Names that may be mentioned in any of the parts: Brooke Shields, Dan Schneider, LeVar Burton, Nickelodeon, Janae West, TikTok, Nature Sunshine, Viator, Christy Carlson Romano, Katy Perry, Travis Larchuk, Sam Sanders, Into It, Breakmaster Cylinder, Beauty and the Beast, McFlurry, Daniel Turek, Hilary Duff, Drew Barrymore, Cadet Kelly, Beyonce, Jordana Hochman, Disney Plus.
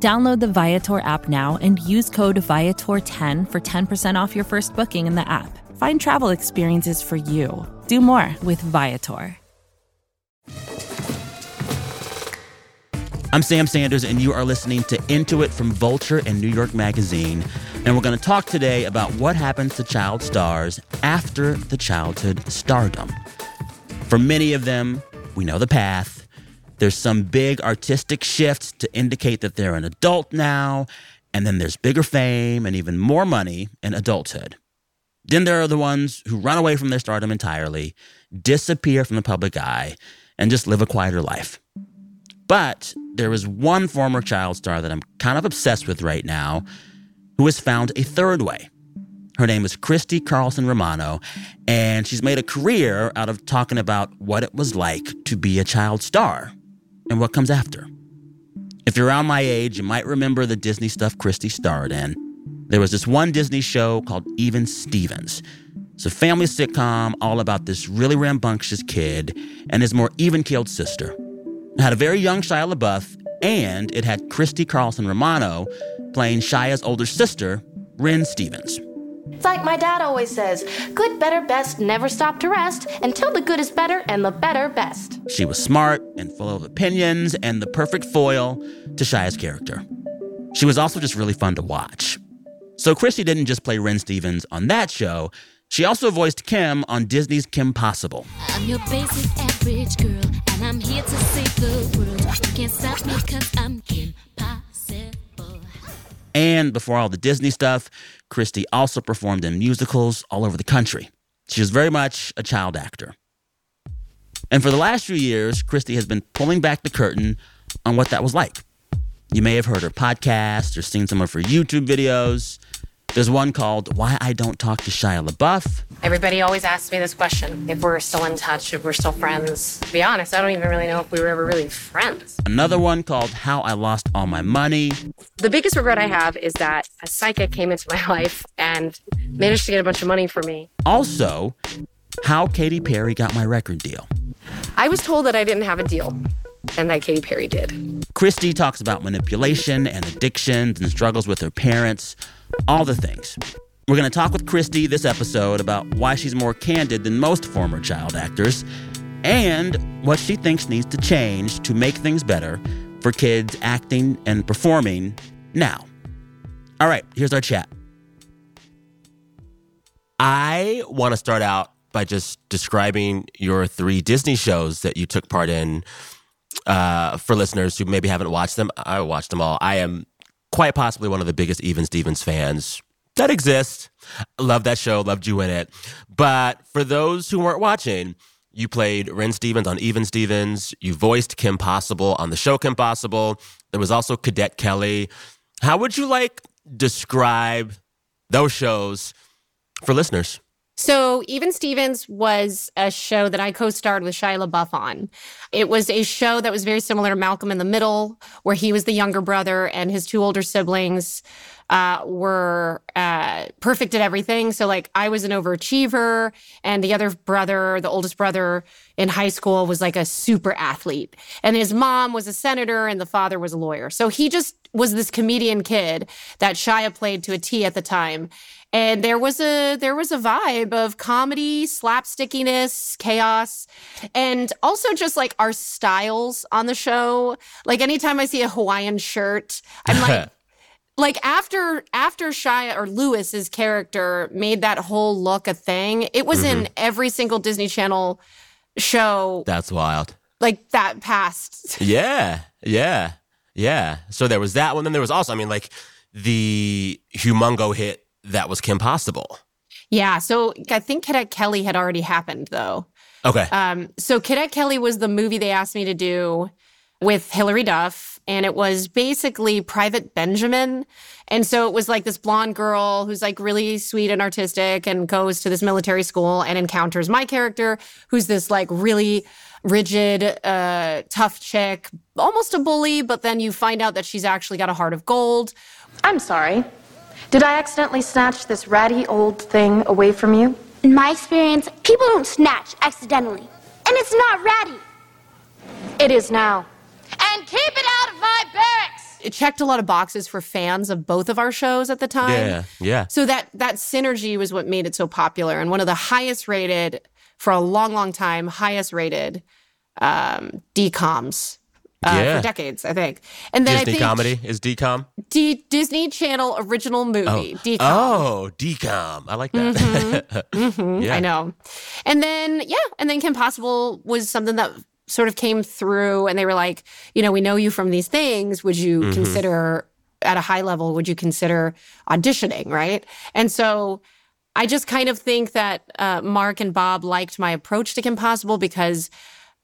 Download the Viator app now and use code Viator10 for 10% off your first booking in the app. Find travel experiences for you. Do more with Viator. I'm Sam Sanders, and you are listening to Into It from Vulture and New York Magazine. And we're going to talk today about what happens to child stars after the childhood stardom. For many of them, we know the path. There's some big artistic shifts to indicate that they're an adult now, and then there's bigger fame and even more money in adulthood. Then there are the ones who run away from their stardom entirely, disappear from the public eye, and just live a quieter life. But there is one former child star that I'm kind of obsessed with right now who has found a third way. Her name is Christy Carlson Romano, and she's made a career out of talking about what it was like to be a child star and what comes after. If you're around my age, you might remember the Disney stuff Christy starred in. There was this one Disney show called Even Stevens. It's a family sitcom all about this really rambunctious kid and his more even-keeled sister. It had a very young Shia LaBeouf, and it had Christy Carlson Romano playing Shia's older sister, Ren Stevens. It's like my dad always says, good, better, best, never stop to rest until the good is better and the better best. She was smart and full of opinions and the perfect foil to Shia's character. She was also just really fun to watch. So Christy didn't just play Ren Stevens on that show. She also voiced Kim on Disney's Kim Possible. I'm your basic average girl, and I'm here to save the world. You can't stop me because I'm Kim Possible. And before all the Disney stuff, Christy also performed in musicals all over the country. She was very much a child actor. And for the last few years, Christy has been pulling back the curtain on what that was like. You may have heard her podcast or seen some of her YouTube videos. There's one called Why I Don't Talk to Shia LaBeouf. Everybody always asks me this question, if we're still in touch, if we're still friends. To be honest, I don't even really know if we were ever really friends. Another one called How I Lost All My Money. The biggest regret I have is that a psychic came into my life and managed to get a bunch of money for me. Also, how Katy Perry got my record deal. I was told that I didn't have a deal, and that Katy Perry did. Christy talks about manipulation and addictions and struggles with her parents, all the things. We're going to talk with Christy this episode about why she's more candid than most former child actors and what she thinks needs to change to make things better for kids acting and performing now. All right, here's our chat. I want to start out by just describing your three Disney shows that you took part in. For listeners who maybe haven't watched them, I watched them all. I am quite possibly one of the biggest Even Stevens fans that exists. Love that show, loved you in it. But for those who weren't watching, you played Ren Stevens on Even Stevens. You voiced Kim Possible on the show Kim Possible. There was also Cadet Kelly. How would you describe those shows for listeners? So Even Stevens was a show that I co-starred with Shia LaBeouf on. It was a show that was very similar to Malcolm in the Middle, where he was the younger brother and his two older siblings were perfect at everything. So I was an overachiever, and the other brother, the oldest brother in high school, was a super athlete. And his mom was a senator and the father was a lawyer. So he just was this comedian kid that Shia played to a T at the time. And there was a vibe of comedy, slapstickiness, chaos, and also just our styles on the show. Anytime I see a Hawaiian shirt, I'm after Shia or Lewis's character made that whole look a thing, it was in every single Disney Channel show. That's wild. That passed. Yeah. So there was that one. Then there was also, the humongo hit that was Kim Possible. Yeah, so I think Cadet Kelly had already happened, though. Okay. So Cadet Kelly was the movie they asked me to do. with Hilary Duff, and it was basically Private Benjamin. And so it was like this blonde girl who's like really sweet and artistic and goes to this military school and encounters my character, who's this like really rigid, tough chick, almost a bully, but then you find out that she's actually got a heart of gold. I'm sorry. Did I accidentally snatch this ratty old thing away from you? In my experience, people don't snatch accidentally. And it's not ratty. It is now. And keep it out of my barracks! It checked a lot of boxes for fans of both of our shows at the time. Yeah. So that synergy was what made it so popular. And one of the highest rated, for a long, long time, highest rated DCOMs. For decades, I think. And then Disney comedy is DCOM? Disney Channel original movie, DCOM. Oh, DCOM. I like that. Mm-hmm. Mm-hmm. Yeah. I know. And then Kim Possible was something that sort of came through, and they were like, you know, we know you from these things. Would you mm-hmm. consider, at a high level, would you consider auditioning, right? And so I just kind of think that Mark and Bob liked my approach to Kim Possible because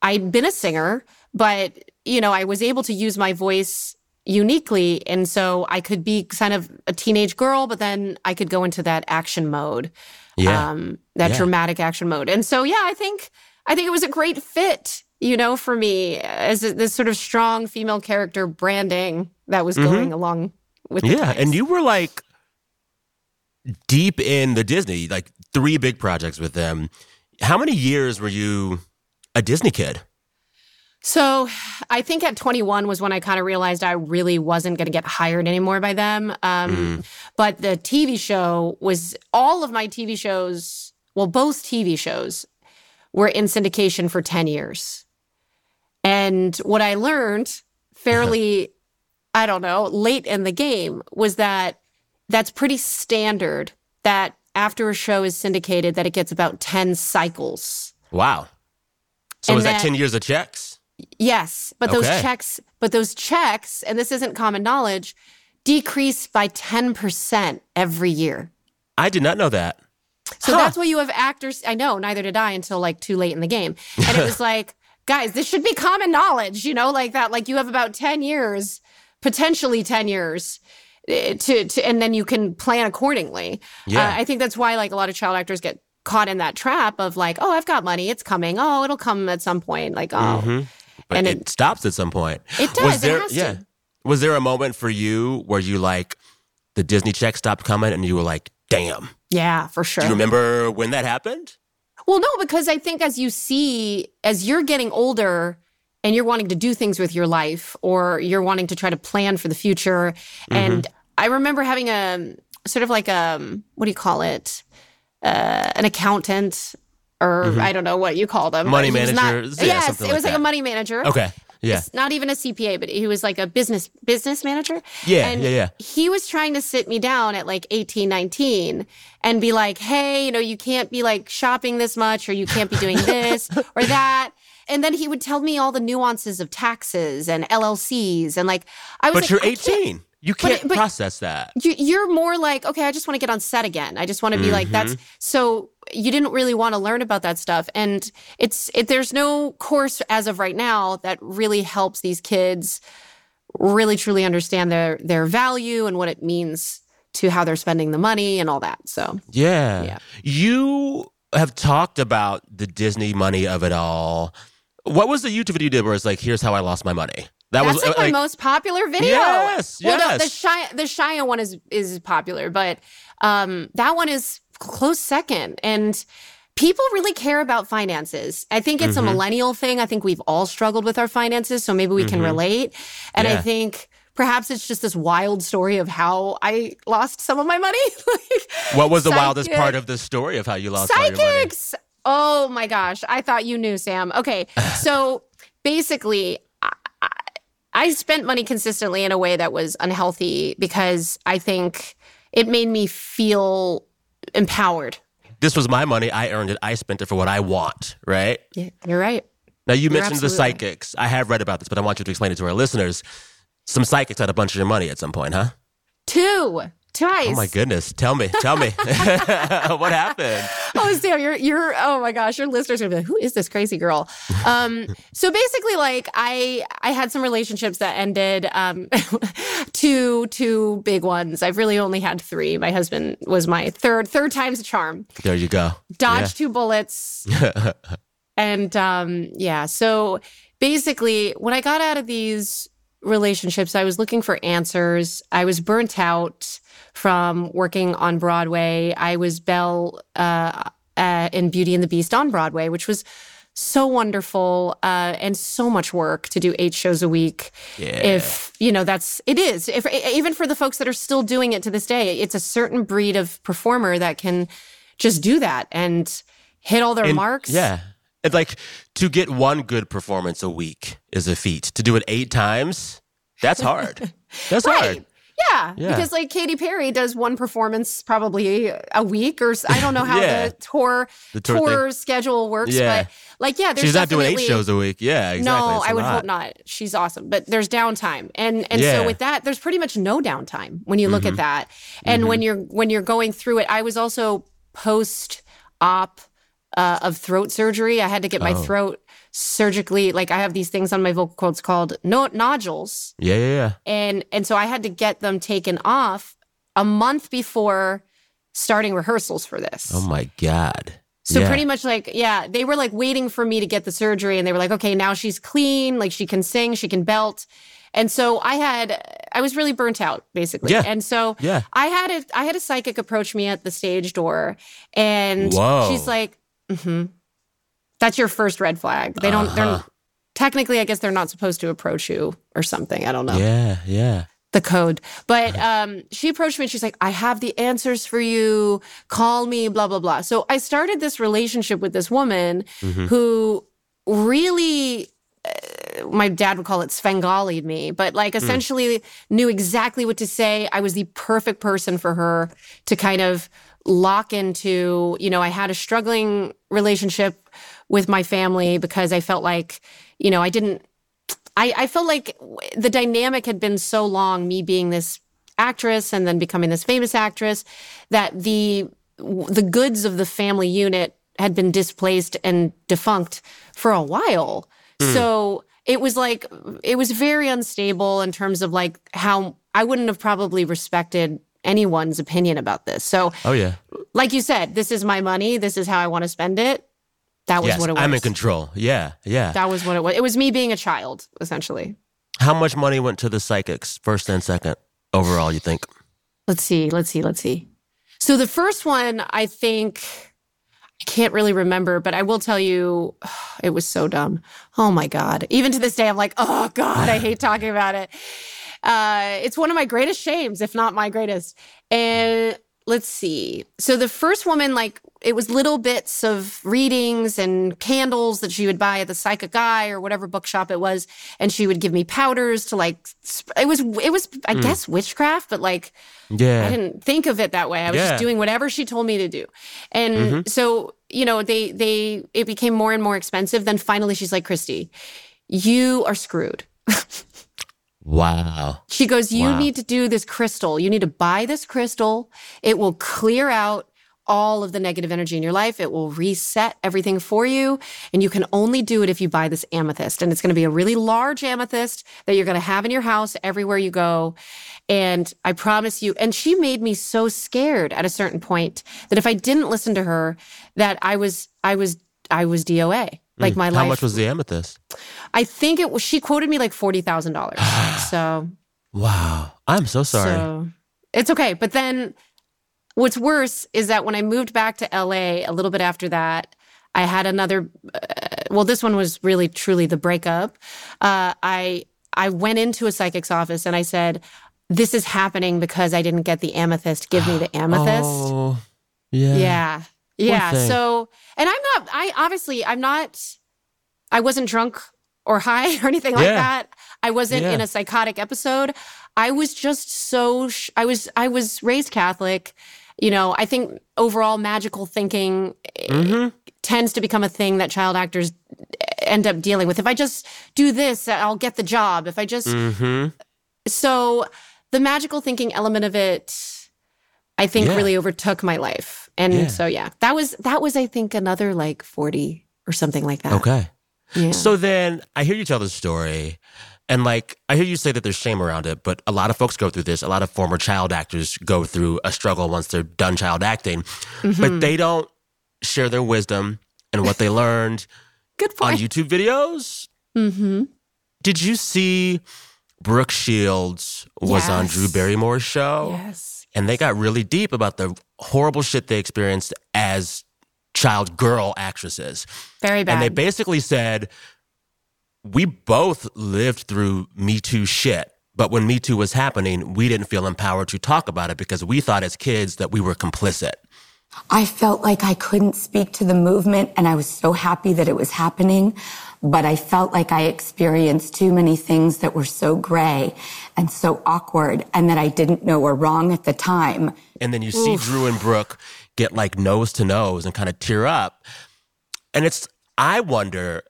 I'd been a singer, but you know, I was able to use my voice uniquely, and so I could be kind of a teenage girl, but then I could go into that action mode, dramatic action mode. And so, I think it was a great fit, you know, for me as this sort of strong female character branding that was going along with it. Yeah, and you were like deep in the Disney, like 3 big projects with them. How many years were you a Disney kid? So I think at 21 was when I kind of realized I really wasn't going to get hired anymore by them. But the TV show was, all of my TV shows, well, both TV shows were in syndication for 10 years. And what I learned fairly, I don't know, late in the game was that that's pretty standard that after a show is syndicated that it gets about 10 cycles. Wow. So was that 10 years of checks? Yes, but those checks, and this isn't common knowledge, decrease by 10% every year. I did not know that. So that's why you have actors. I know, neither did I until like too late in the game. And it was like, guys, this should be common knowledge, you know, like that. Like you have about 10 years, potentially 10 years to and then you can plan accordingly. Yeah. I think that's why like a lot of child actors get caught in that trap of like, oh, I've got money. It's coming. Oh, it'll come at some point. Like, oh. Mm-hmm. But and it stops at some point. It does. It has to. Was there a moment for you where you like the Disney check stopped coming and you were like, damn. Yeah, for sure. Do you remember when that happened? Well, no, because I think as you're getting older and you're wanting to do things with your life or you're wanting to try to plan for the future. Mm-hmm. And I remember having a sort of like a, what do you call it? An accountant. Or I don't know what you call them. Money manager. It was like a money manager. Okay, yeah. It's not even a CPA, but he was like a business manager. Yeah. He was trying to sit me down at like 18, 19 and be like, hey, you know, you can't be like shopping this much or you can't be doing this or that. And then he would tell me all the nuances of taxes and LLCs and like I was. But like, you're 18. You can't but process that. You're more like, okay, I just want to get on set again. I just want to be like, that's so. You didn't really want to learn about that stuff. And there's no course as of right now that really helps these kids really truly understand their value and what it means to how they're spending the money and all that. So, yeah. You have talked about the Disney money of it all. What was the YouTube video you did where it's like, here's how I lost my money? That's like my most popular video. Yes. Well, the Shia one is popular, but that one is close second. And people really care about finances. I think it's a millennial thing. I think we've all struggled with our finances, so maybe we can relate. And I think perhaps it's just this wild story of how I lost some of my money. What was the wildest part of the story of how you lost all your money? Psychics! Oh my gosh. I thought you knew, Sam. Okay. So basically, I spent money consistently in a way that was unhealthy because I think it made me feel empowered. This was my money. I earned it. I spent it for what I want, right? Yeah, you're right. Now, you mentioned the psychics. I have read about this, but I want you to explain it to our listeners. Some psychics had a bunch of your money at some point, huh? Two. Twice. Oh my goodness. Tell me what happened. Oh, Sam, you're, oh my gosh, your listeners are going to be like, who is this crazy girl? So basically, like, I had some relationships that ended, two big ones. I've really only had three. My husband was my third time's a charm. There you go. Dodged two bullets. And, so basically when I got out of these relationships, I was looking for answers. I was burnt out from working on Broadway. I was Belle in Beauty and the Beast on Broadway, which was so wonderful and so much work to do 8 shows a week. Yeah. If, you know, that's, it is. If, even for the folks that are still doing it to this day, it's a certain breed of performer that can just do that and hit all their marks. Yeah. And like, to get one good performance a week is a feat. To do it 8 times, that's hard. That's right. Hard. Yeah, because like Katy Perry does one performance probably a week, or I don't know how the tour schedule works, but like, there's she's not doing 8 shows a week. Yeah, exactly. No, I would hope not. She's awesome, but there's downtime, and so with that, there's pretty much no downtime when you look at that, and when you're going through it. I was also post-op of throat surgery. I had to get my throat surgically, like I have these things on my vocal cords called nodules. Yeah. And so I had to get them taken off a month before starting rehearsals for this. Oh my God. So pretty much like, they were like waiting for me to get the surgery, and they were like, okay, now she's clean. Like, she can sing, she can belt. And so I was really burnt out, basically. Yeah. And so I had a psychic approach me at the stage door, and she's like, that's your first red flag. They don't, they're technically, I guess they're not supposed to approach you or something. I don't know. Yeah. The code. But she approached me and she's like, I have the answers for you. Call me, blah, blah, blah. So I started this relationship with this woman who really, my dad would call it Svengali'd me, but like essentially knew exactly what to say. I was the perfect person for her to kind of lock into. You know, I had a struggling relationship with my family because I felt like, you know, I felt like the dynamic had been so long, me being this actress and then becoming this famous actress, that the goods of the family unit had been displaced and defunct for a while. So it was like, it was very unstable in terms of like how I wouldn't have probably respected anyone's opinion about this. So, like you said, this is my money. This is how I want to spend it. That was what it was. I'm in control. Yeah. That was what it was. It was me being a child, essentially. How much money went to the psychics, first and second, overall, you think? Let's see. So the first one, I think, I can't really remember, but I will tell you, it was so dumb. Oh my God. Even to this day, I'm like, oh God, I hate talking about it. It's one of my greatest shames, if not my greatest. And let's see. So the first woman, like, it was little bits of readings and candles that she would buy at the psychic guy or whatever bookshop it was. And she would give me powders to like, it was, I guess, witchcraft, but like, I didn't think of it that way. I was just doing whatever she told me to do. And so, you know, it became more and more expensive. Then finally she's like, Christy, you are screwed. Wow. She goes, you need to do this crystal. You need to buy this crystal. It will clear out all of the negative energy in your life. It will reset everything for you. And you can only do it if you buy this amethyst. And it's going to be a really large amethyst that you're going to have in your house everywhere you go. And I promise you. And she made me so scared at a certain point that if I didn't listen to her, that I was DOA. Like my life. How much was the amethyst? I think it was, she quoted me like $40,000. So. Wow. I'm so sorry. So, it's okay. But then what's worse is that when I moved back to LA a little bit after that, I had another, this one was really truly the breakup. I went into a psychic's office and I said, this is happening because I didn't get the amethyst. Give me the amethyst. Oh, yeah. Yeah. Yeah. So, and I wasn't drunk or high or anything like that. I wasn't in a psychotic episode. I was just I was raised Catholic. You know, I think overall magical thinking tends to become a thing that child actors end up dealing with. If I just do this, I'll get the job. If I just, so the magical thinking element of it I think really overtook my life. And so, that was, I think, another like 40 or something like that. Okay. Yeah. So then I hear you tell this story and like, I hear you say that there's shame around it, but a lot of folks go through this. A lot of former child actors go through a struggle once they're done child acting, but they don't share their wisdom and what they learned on YouTube videos. Did you see Brooke Shields was on Drew Barrymore's show? Yes. And they got really deep about the horrible shit they experienced as child girl actresses. Very bad. And they basically said, we both lived through Me Too shit. But when Me Too was happening, we didn't feel empowered to talk about it because we thought as kids that we were complicit. I felt like I couldn't speak to the movement, and I was so happy that it was happening, but I felt like I experienced too many things that were so gray and so awkward and that I didn't know were wrong at the time. And then you see Drew and Brooke get like nose to nose and kind of tear up. And it's, I wonder,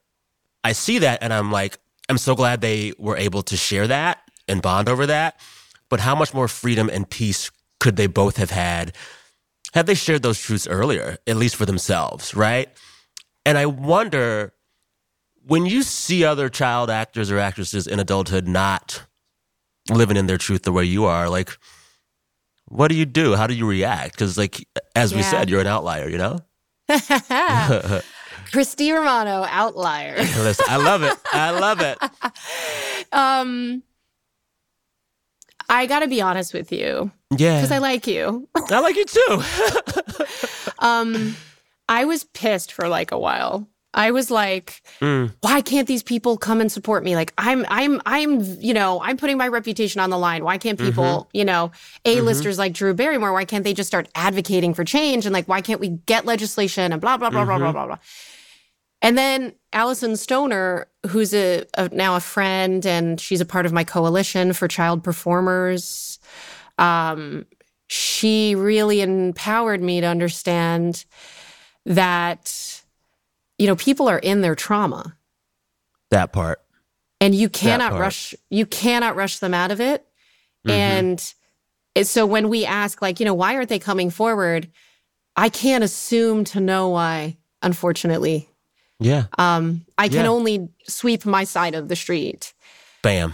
I see that and I'm like, I'm so glad they were able to share that and bond over that, but how much more freedom and peace could they both have had had they shared those truths earlier, at least for themselves, right? And I wonder, when you see other child actors or actresses in adulthood not living in their truth the way you are, like, what do you do? How do you react? Because, like, as we said, you're an outlier, you know? Christy Romano, outlier. Listen, I love it. I love it. I gotta be honest with you. Yeah. Because I like you. I like you too. I was pissed for like a while. I was like, why can't these people come and support me? Like I'm, you know, I'm putting my reputation on the line. Why can't people, you know, A-listers like Drew Barrymore, why can't they just start advocating for change? And like, why can't we get legislation and blah, blah, blah, blah, blah, blah, blah. And then Alyson Stoner, who's now a friend, and she's a part of my coalition for child performers, she really empowered me to understand that, you know, people are in their trauma. That part. And you cannot rush them out of it. And so when we ask, like, you know, why aren't they coming forward? I can't assume to know why, unfortunately. Yeah. I can only sweep my side of the street. Bam.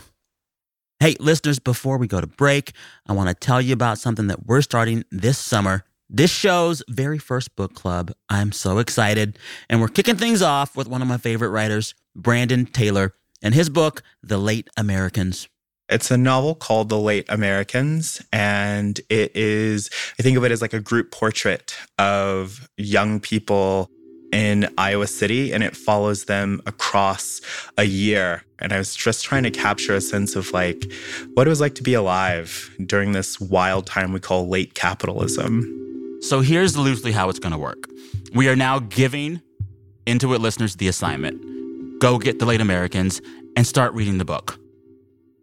Hey, listeners, before we go to break, I want to tell you about something that we're starting this summer. This show's very first book club. I'm so excited. And we're kicking things off with one of my favorite writers, Brandon Taylor, and his book, The Late Americans. It's a novel called The Late Americans, and it is, I think of it as like a group portrait of young people in Iowa City, and it follows them across a year. And I was just trying to capture a sense of like what it was like to be alive during this wild time we call late capitalism. So here's loosely how it's going to work. We are now giving Into It listeners the assignment. Go get The Late Americans and start reading the book.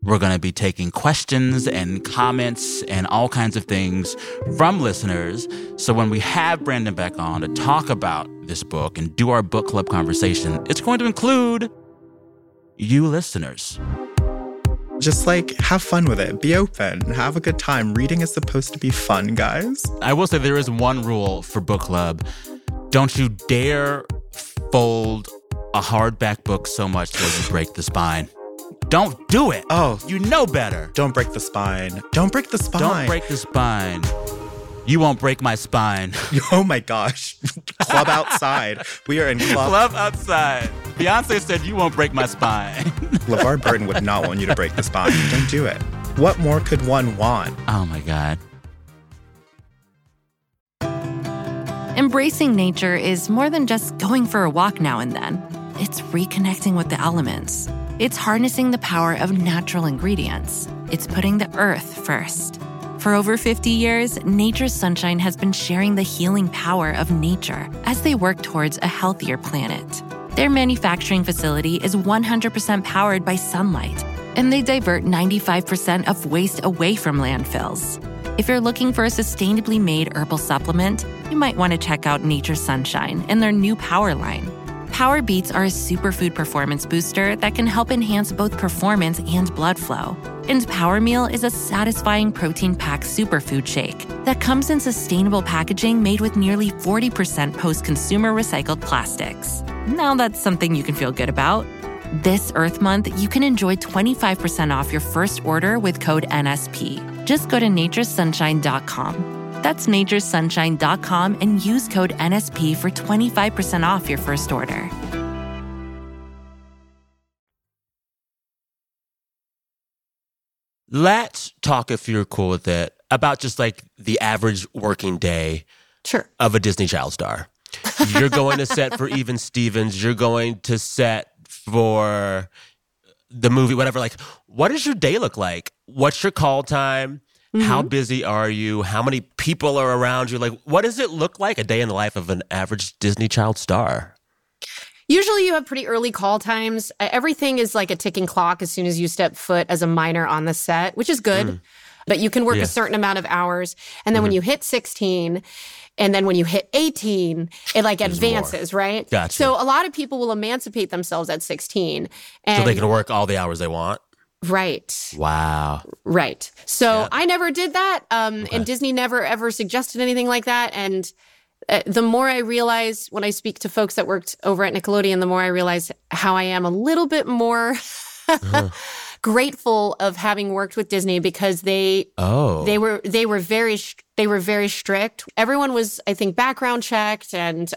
We're going to be taking questions and comments and all kinds of things from listeners. So when we have Brandon back on to talk about this book and do our book club conversation, it's going to include you listeners. Just like, have fun with it. Be open. Have a good time. Reading is supposed to be fun, guys. I will say there is one rule for book club. Don't you dare fold a hardback book so much that you break the spine. Don't do it. Oh. You know better. Don't break the spine. Don't break the spine. Don't break the spine. You won't break my spine. Oh my gosh. Club outside. We are in club. Club outside. Beyonce said you won't break my spine. LeVar Burton would not want you to break the spine. Don't do it. What more could one want? Oh my God. Embracing nature is more than just going for a walk now and then. It's reconnecting with the elements. It's harnessing the power of natural ingredients. It's putting the earth first. For over 50 years, Nature Sunshine has been sharing the healing power of nature as they work towards a healthier planet. Their manufacturing facility is 100% powered by sunlight, and they divert 95% of waste away from landfills. If you're looking for a sustainably made herbal supplement, you might want to check out Nature Sunshine and their new Power line. Power Beats are a superfood performance booster that can help enhance both performance and blood flow. And Power Meal is a satisfying protein-packed superfood shake that comes in sustainable packaging made with nearly 40% post-consumer recycled plastics. Now that's something you can feel good about. This Earth Month, you can enjoy 25% off your first order with code NSP. Just go to naturesunshine.com. That's naturesunshine.com and use code NSP for 25% off your first order. Let's talk, if you're cool with it, about just like the average working day of a Disney Child star. You're going to set for Even Stevens. You're going to set for the movie, whatever. Like, what does your day look like? What's your call time? Mm-hmm. How busy are you? How many people are around you? Like, what does it look like a day in the life of an average Disney child star? Usually you have pretty early call times. Everything is like a ticking clock as soon as you step foot as a minor on the set, which is good. Mm. But you can work a certain amount of hours. And then when you hit 16... and then when you hit 18, it like advances, right? Gotcha. So a lot of people will emancipate themselves at 16. And so they can work all the hours they want? Right. Wow. Right. So I never did that. And Disney never ever suggested anything like that. And the more I realize when I speak to folks that worked over at Nickelodeon, the more I realize how I am a little bit more grateful of having worked with Disney, because they were very strict. Everyone was, I think, background checked, and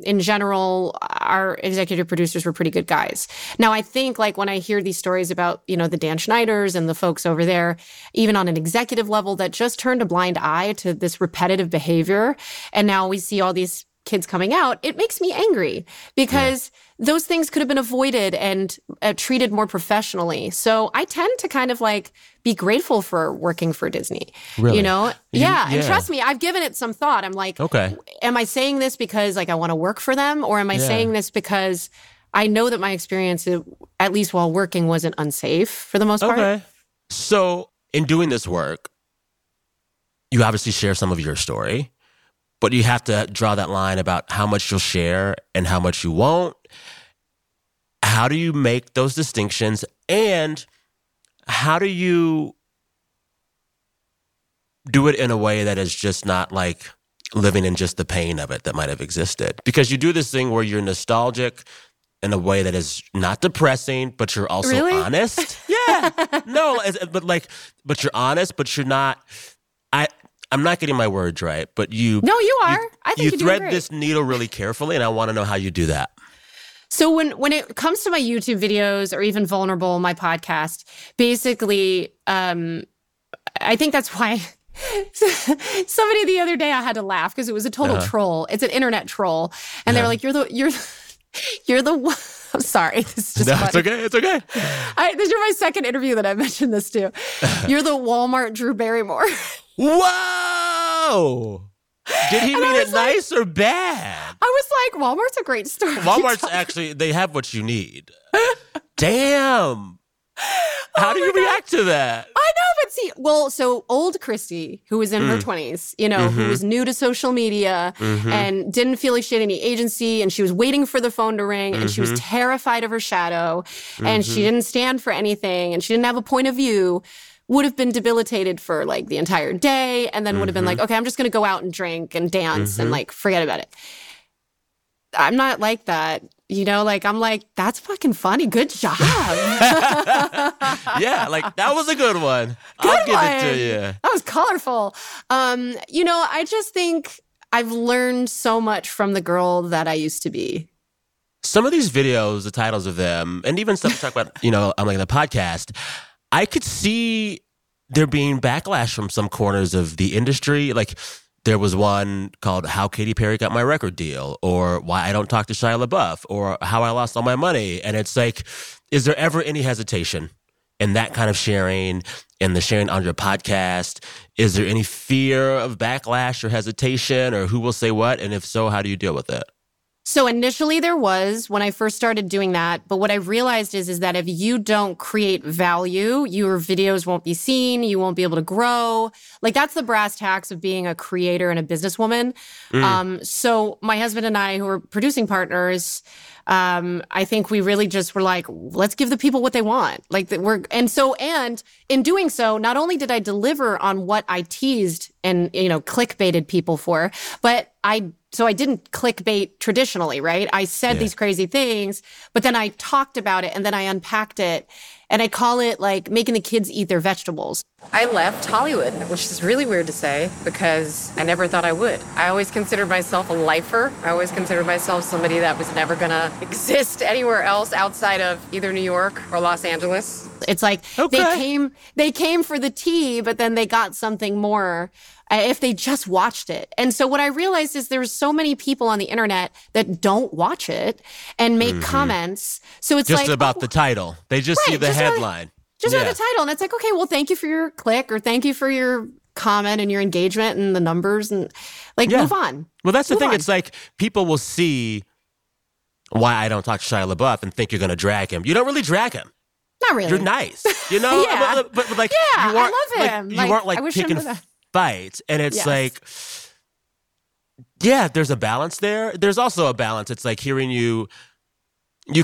in general, our executive producers were pretty good guys. Now, I think like when I hear these stories about, you know, the Dan Schneiders and the folks over there, even on an executive level, that just turned a blind eye to this repetitive behavior, and now we see all these kids coming out, it makes me angry because those things could have been avoided and treated more professionally. So I tend to kind of like be grateful for working for Disney, you know? Yeah. And trust me, I've given it some thought. I'm like, okay, am I saying this because like I want to work for them, or am I saying this because I know that my experience, at least while working, wasn't unsafe for the most part? Okay. So in doing this work, you obviously share some of your story. But you have to draw that line about how much you'll share and how much you won't. How do you make those distinctions? And how do you do it in a way that is just not like living in just the pain of it that might have existed? Because you do this thing where you're nostalgic in a way that is not depressing, but you're also honest. But you're honest, but you're not... I'm not getting my words right, but you... No, you are. I think you thread this needle really carefully, and I want to know how you do that. So when it comes to my YouTube videos, or even Vulnerable, my podcast, basically, I think that's why... Somebody the other day, I had to laugh because it was a total troll. It's an internet troll. And they were like, you're the one... I'm sorry. This is just funny. It's okay. It's okay. This is my second interview that I mentioned this to. You're the Walmart Drew Barrymore. Whoa! Did he mean it like, nice or bad? I was like, Walmart's a great story. Walmart's actually, they have what you need. Damn. How do you react to that? I know, but see, well, so old Christy, who was in her 20s, you know, who was new to social media and didn't feel like she had any agency, and she was waiting for the phone to ring, and she was terrified of her shadow, and she didn't stand for anything, and she didn't have a point of view, would have been debilitated for like the entire day, and then would have been like, okay, I'm just going to go out and drink and dance and like forget about it. I'm not like that. You know, like, I'm like, that's fucking funny. Good job. Like, that was a good one. I'll give it to you. That was colorful. You know, I just think I've learned so much from the girl that I used to be. Some of these videos, the titles of them, and even stuff we talk about, you know, I'm like the podcast, I could see there being backlash from some corners of the industry. Like, there was one called How Katy Perry Got My Record Deal, or Why I Don't Talk to Shia LaBeouf, or How I Lost All My Money. And it's like, is there ever any hesitation in that kind of sharing and the sharing on your podcast? Is there any fear of backlash or hesitation, or who will say what? And if so, how do you deal with it? So initially there was when I first started doing that. But what I realized is that if you don't create value, your videos won't be seen. You won't be able to grow. Like, that's the brass tacks of being a creator and a businesswoman. So my husband and I, who are producing partners, I think we really just were like, let's give the people what they want. Like, that we're, and in doing so, not only did I deliver on what I teased and, you know, clickbaited people for, but I didn't clickbait traditionally, right? I said these crazy things, but then I talked about it and then I unpacked it. And I call it like making the kids eat their vegetables. I left Hollywood, which is really weird to say because I never thought I would. I always considered myself a lifer. I always considered myself somebody that was never going to exist anywhere else outside of either New York or Los Angeles. It's like they came for the tea, but then they got something more if they just watched it. And so what I realized is there's so many people on the internet that don't watch it and make comments. So it's just like, about the title. They just see the headline. Just read the title. And it's like, okay, well, thank you for your click or thank you for your comment and your engagement and the numbers and like move on. Well, that's the thing. It's like people will see why I don't talk to Shia LaBeouf and think you're going to drag him. You don't really drag him. Not really. You're nice. You know? But you aren't, I love him. Like, you aren't like picking fights. And it's like, there's a balance there. There's also a balance. It's like hearing you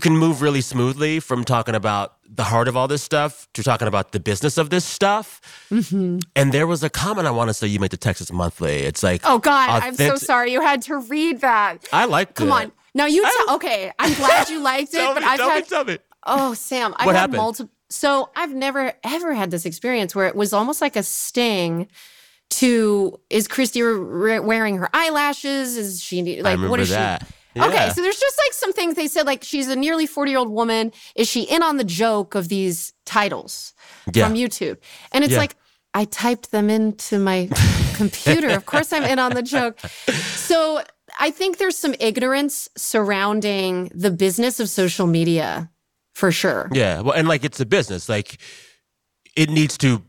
can move really smoothly from talking about the heart of all this stuff to talking about the business of this stuff. Mm-hmm. And there was a comment I want to say you made to Texas Monthly. It's like, oh God, I'm so sorry you had to read that. I liked it. Come on. Now you okay, I'm glad you liked it. Tell me. Oh, Sam, I've had multiple. So I've never, ever had this experience where it was almost like a sting to, is Christy wearing her eyelashes? Is she, like, what is that. She? Yeah. Okay, so there's just like some things they said, like she's a nearly 40-year-old woman. Is she in on the joke of these titles from YouTube? And it's like, I typed them into my computer. Of course I'm in on the joke. So I think there's some ignorance surrounding the business of social media, for sure. Yeah, well, and like it's a business. Like it needs to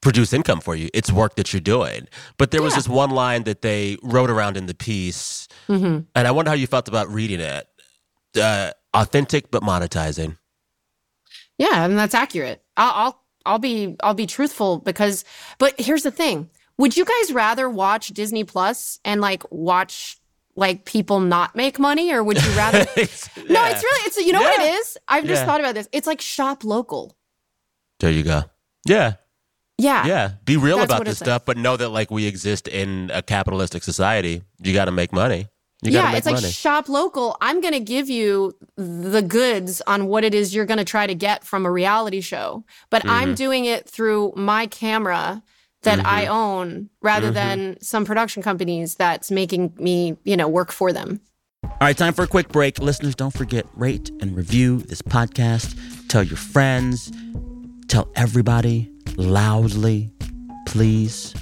produce income for you. It's work that you're doing. But there was this one line that they wrote around in the piece, and I wonder how you felt about reading it. Authentic but monetizing. Yeah, and that's accurate. I'll be truthful because. But here's the thing: would you guys rather watch Disney Plus and watch people not make money, or would you rather? You know what it is? I've just thought about this. It's like shop local. There you go. Yeah. Yeah. Yeah. Be real about this stuff, but know that we exist in a capitalistic society. You got to make money. You got to make money. Yeah, it's like shop local. I'm going to give you the goods on what it is you're going to try to get from a reality show, but I'm doing it through my camera that I own rather than some production companies that's making me, work for them. All right, time for a quick break. Listeners, don't forget, rate and review this podcast. Tell your friends. Tell everybody. Loudly, please.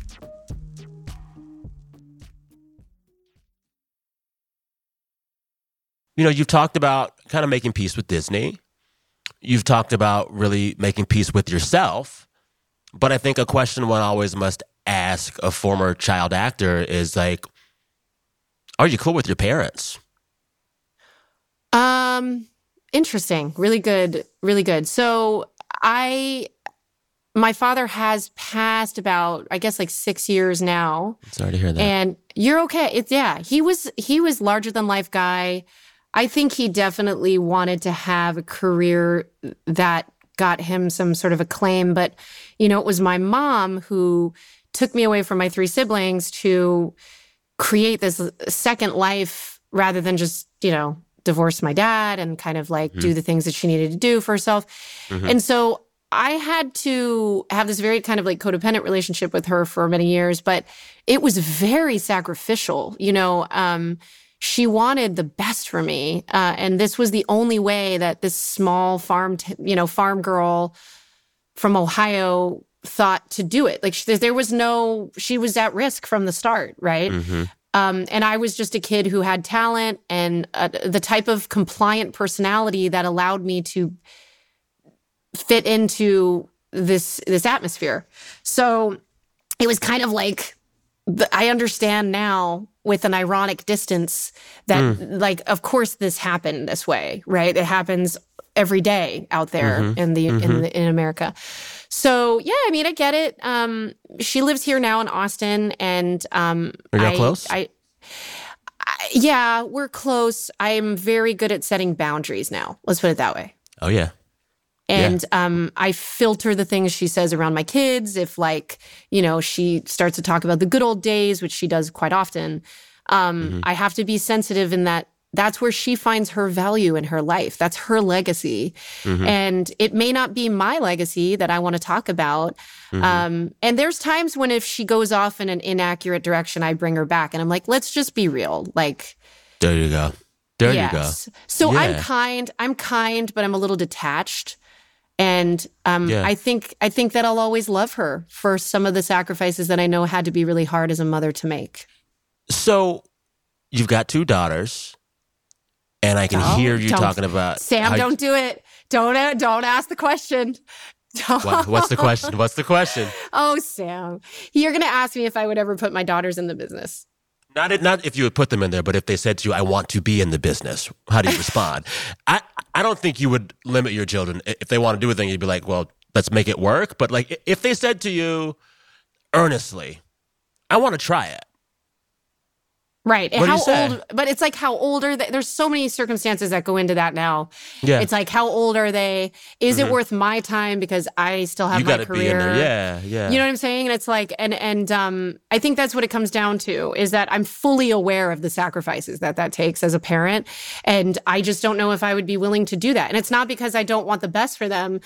You've talked about kind of making peace with Disney. You've talked about really making peace with yourself. But I think a question one always must ask a former child actor is are you cool with your parents? Interesting. Really good. Really good. So my father has passed about, 6 years now. Sorry to hear that. And you're okay. He was larger than life guy. I think he definitely wanted to have a career that got him some sort of acclaim. But, it was my mom who took me away from my three siblings to create this second life rather than just, divorce my dad and kind of do the things that she needed to do for herself. Mm-hmm. And so I had to have this very kind of codependent relationship with her for many years, but it was very sacrificial. She wanted the best for me. And this was the only way that this small farm girl from Ohio thought to do it. She was at risk from the start, right? Mm-hmm. And I was just a kid who had talent and the type of compliant personality that allowed me to fit into this atmosphere. So it was kind of I understand now with an ironic distance that, like, of course this happened this way, right? It happens every day out there in America. So, yeah, I mean, I get it. She lives here now in Austin, and are y'all close? Yeah, we're close. I am very good at setting boundaries now. Let's put it that way. Oh, yeah. And I filter the things she says around my kids. If, like, you know, she starts to talk about the good old days, which she does quite often, I have to be sensitive in that that's where she finds her value in her life. That's her legacy. And it may not be my legacy that I want to talk about. And there's times when if she goes off in an inaccurate direction, I bring her back. And I'm like, let's just be real. Like, there you go. There you go. So yeah. I'm kind, but I'm a little detached. And I think that I'll always love her for some of the sacrifices that I know had to be really hard as a mother to make. So you've got two daughters, and I can hear you talking about Sam. Don't do it. Don't ask the question. What's the question? Oh, Sam, you're going to ask me if I would ever put my daughters in the business. Not if you would put them in there, but if they said to you, I want to be in the business, how do you respond? I don't think you would limit your children. If they want to do a thing, you'd be like, well, let's make it work. But like, if they said to you earnestly, I want to try it. Right. And how old? But it's like, how old are they? There's so many circumstances that go into that now. Yeah. It's like, how old are they? Is it worth my time because I still have my career? You got to be in there. Yeah, yeah. You know what I'm saying? And it's like, and I think that's what it comes down to, is that I'm fully aware of the sacrifices that takes as a parent, and I just don't know if I would be willing to do that. And it's not because I don't want the best for them.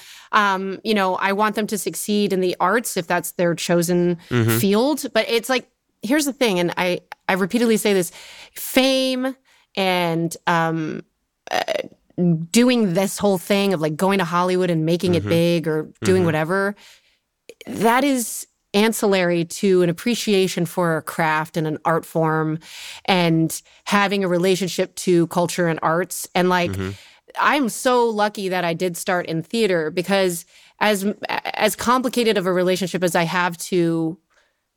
You know, I want them to succeed in the arts if that's their chosen field. But it's like, here's the thing, and I repeatedly say this, fame and doing this whole thing of like going to Hollywood and making it big or doing whatever, that is ancillary to an appreciation for a craft and an art form and having a relationship to culture and arts. And like, I'm so lucky that I did start in theater, because as complicated of a relationship as I have to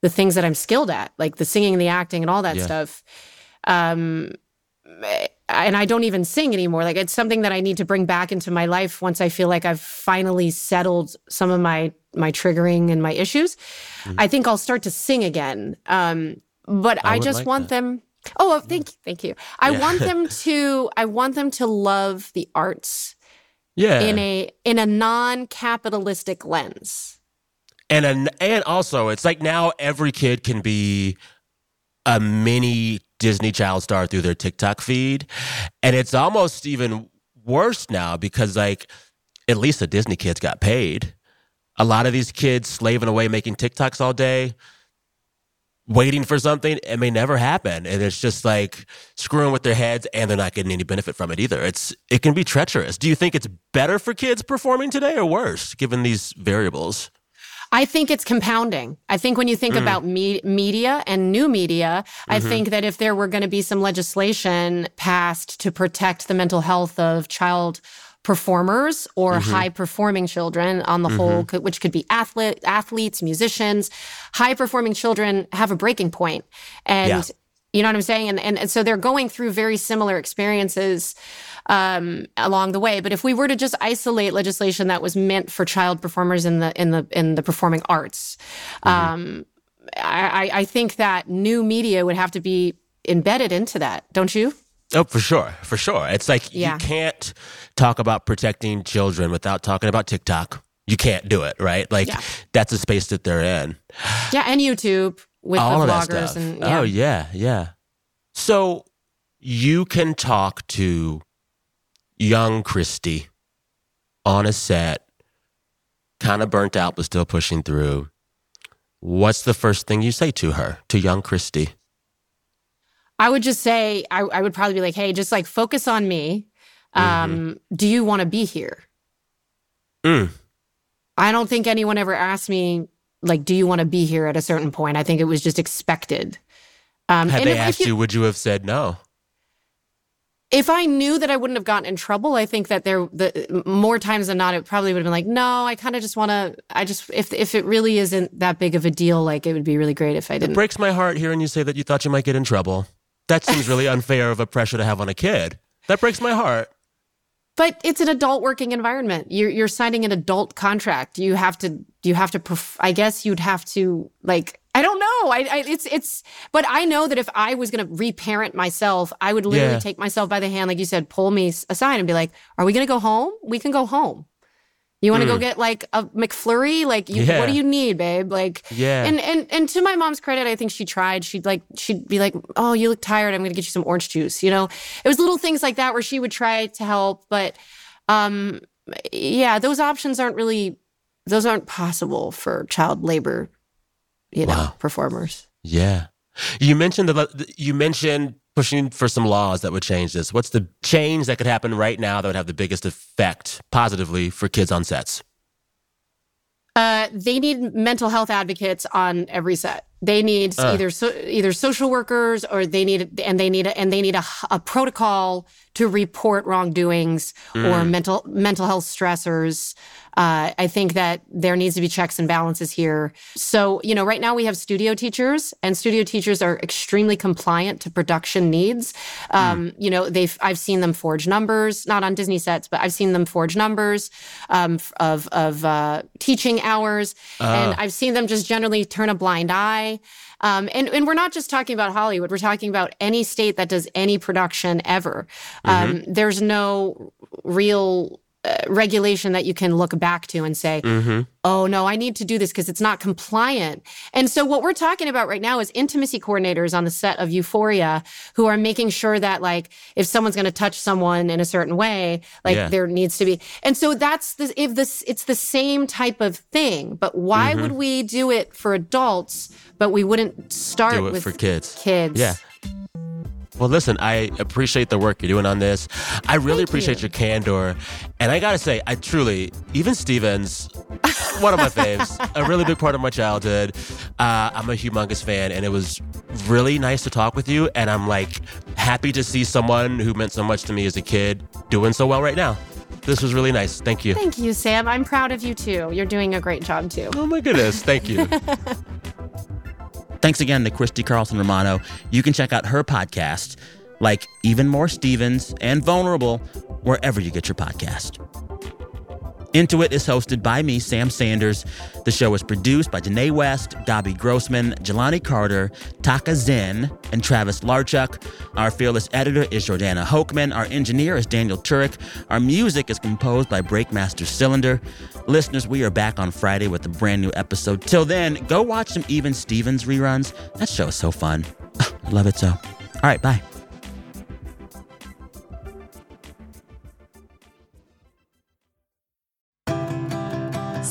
the things that I'm skilled at, like the singing and the acting and all that stuff. And I don't even sing anymore. Like, it's something that I need to bring back into my life once I feel like I've finally settled some of my triggering and my issues. I think I'll start to sing again. But I just want them... Oh, thank you. I want them to love the arts in a non-capitalistic lens. And also, it's like now every kid can be a mini Disney child star through their TikTok feed. And it's almost even worse now because, like, at least the Disney kids got paid. A lot of these kids slaving away making TikToks all day, waiting for something. It may never happen. And it's just, like, screwing with their heads, and they're not getting any benefit from it either. It can be treacherous. Do you think it's better for kids performing today or worse, given these variables? I think it's compounding. I think when you think about media and new media, I think that if there were going to be some legislation passed to protect the mental health of child performers or high-performing children on the whole, which could be athletes, musicians, high-performing children have a breaking point. And you know what I'm saying? And so they're going through very similar experiences along the way. But if we were to just isolate legislation that was meant for child performers in the performing arts, I think that new media would have to be embedded into that, don't you? Oh, for sure. For sure. It's like you can't talk about protecting children without talking about TikTok. You can't do it, right? Like that's the space that they're in. Yeah, and YouTube. With all the bloggers and oh yeah. So you can talk to young Christy on a set, kind of burnt out but still pushing through. What's the first thing you say to her, to young Christy? I would just say I would probably be like, hey, just like focus on me. Do you want to be here? I don't think anyone ever asked me, like, do you want to be here at a certain point? I think it was just expected. Had they asked you, would you have said no? If I knew that I wouldn't have gotten in trouble, I think that more times than not, it probably would have been like, no, I kind of just want to, if it really isn't that big of a deal, like, it would be really great if I didn't. It breaks my heart hearing you say that you thought you might get in trouble. That seems really unfair of a pressure to have on a kid. That breaks my heart. But it's an adult working environment. You're signing an adult contract. You have to, I guess you'd have to, I don't know. But I know that if I was going to reparent myself, I would literally take myself by the hand, like you said, pull me aside and be like, are we going to go home? We can go home. You want to go get like a McFlurry? Like, what do you need, babe? Like, and to my mom's credit, I think she tried. She'd be like, oh, you look tired. I'm going to get you some orange juice. You know, it was little things like that where she would try to help. But those options aren't possible for child labor, performers. Yeah. You mentioned pushing for some laws that would change this. What's the change that could happen right now that would have the biggest effect positively for kids on sets? They need mental health advocates on every set. They need either social workers or they need a protocol to report wrongdoings or mental health stressors. I think that there needs to be checks and balances here. So, right now we have studio teachers, and studio teachers are extremely compliant to production needs. I've seen them forge numbers, not on Disney sets, but I've seen them forge numbers of teaching hours, and I've seen them just generally turn a blind eye. And we're not just talking about Hollywood. We're talking about any state that does any production ever. There's no real regulation that you can look back to and say, oh, no, I need to do this because it's not compliant. And so what we're talking about right now is intimacy coordinators on the set of Euphoria who are making sure that, like, if someone's going to touch someone in a certain way, there needs to be. And so it's the same type of thing. But why would we do it for adults, but we wouldn't start do it with for kids? Yeah. Well, listen, I appreciate the work you're doing on this. I really appreciate your candor. And I got to say, I truly, Even Stevens, one of my faves, a really big part of my childhood. I'm a humongous fan, and it was really nice to talk with you. And I'm happy to see someone who meant so much to me as a kid doing so well right now. This was really nice. Thank you. Thank you, Sam. I'm proud of you, too. You're doing a great job, too. Oh, my goodness. Thank you. Thanks again to Christy Carlson Romano. You can check out her podcast, like Even More Stevens and Vulnerable, wherever you get your podcast. Into It is hosted by me, Sam Sanders. The show is produced by Janae West, Dobby Grossman, Jelani Carter, Taka Zen, and Travis Larchuk. Our fearless editor is Jordana Hochman. Our engineer is Daniel Turek. Our music is composed by Breakmaster Cylinder. Listeners, we are back on Friday with a brand new episode. Till then, go watch some Even Stevens reruns. That show is so fun. I love it so. All right, bye.